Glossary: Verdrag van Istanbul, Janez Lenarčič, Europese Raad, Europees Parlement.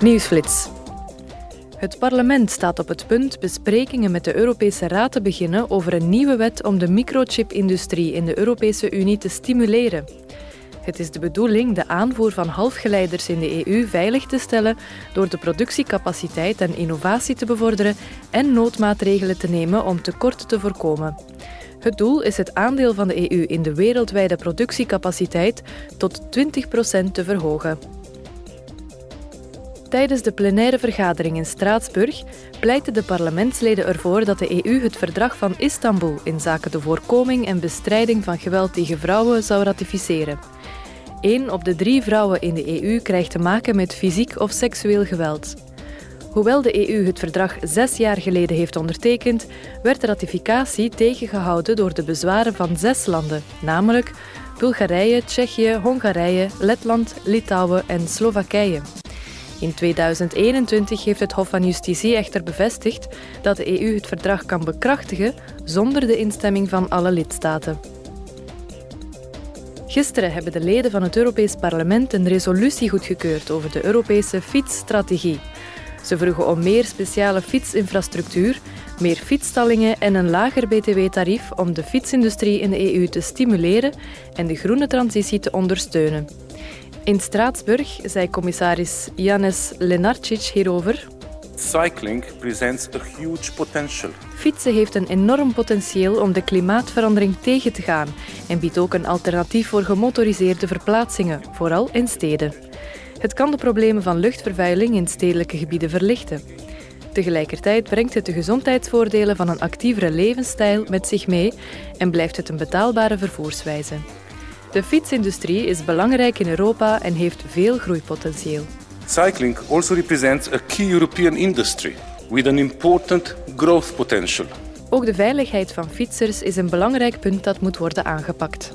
Nieuwsflits. Het parlement staat op het punt besprekingen met de Europese Raad te beginnen over een nieuwe wet om de microchipindustrie in de Europese Unie te stimuleren. Het is de bedoeling de aanvoer van halfgeleiders in de EU veilig te stellen door de productiecapaciteit en innovatie te bevorderen en noodmaatregelen te nemen om tekorten te voorkomen. Het doel is het aandeel van de EU in de wereldwijde productiecapaciteit tot 20% te verhogen. Tijdens de plenaire vergadering in Straatsburg pleitten de parlementsleden ervoor dat de EU het Verdrag van Istanbul inzake de voorkoming en bestrijding van geweld tegen vrouwen zou ratificeren. 1 op de 3 vrouwen in de EU krijgt te maken met fysiek of seksueel geweld. Hoewel de EU het verdrag 6 jaar geleden heeft ondertekend, werd de ratificatie tegengehouden door de bezwaren van 6 landen, namelijk Bulgarije, Tsjechië, Hongarije, Letland, Litouwen en Slowakije. In 2021 heeft het Hof van Justitie echter bevestigd dat de EU het verdrag kan bekrachtigen zonder de instemming van alle lidstaten. Gisteren hebben de leden van het Europees Parlement een resolutie goedgekeurd over de Europese fietsstrategie. Ze vroegen om meer speciale fietsinfrastructuur, meer fietsstallingen en een lager btw-tarief om de fietsindustrie in de EU te stimuleren en de groene transitie te ondersteunen. In Straatsburg zei commissaris Janez Lenarčič hierover: Cycling presents a huge potential. Fietsen heeft een enorm potentieel om de klimaatverandering tegen te gaan en biedt ook een alternatief voor gemotoriseerde verplaatsingen, vooral in steden. Het kan de problemen van luchtvervuiling in stedelijke gebieden verlichten. Tegelijkertijd brengt het de gezondheidsvoordelen van een actievere levensstijl met zich mee en blijft het een betaalbare vervoerswijze. De fietsindustrie is belangrijk in Europa en heeft veel groeipotentieel. Cycling also represents a key European industry with an important growth potential. Ook de veiligheid van fietsers is een belangrijk punt dat moet worden aangepakt.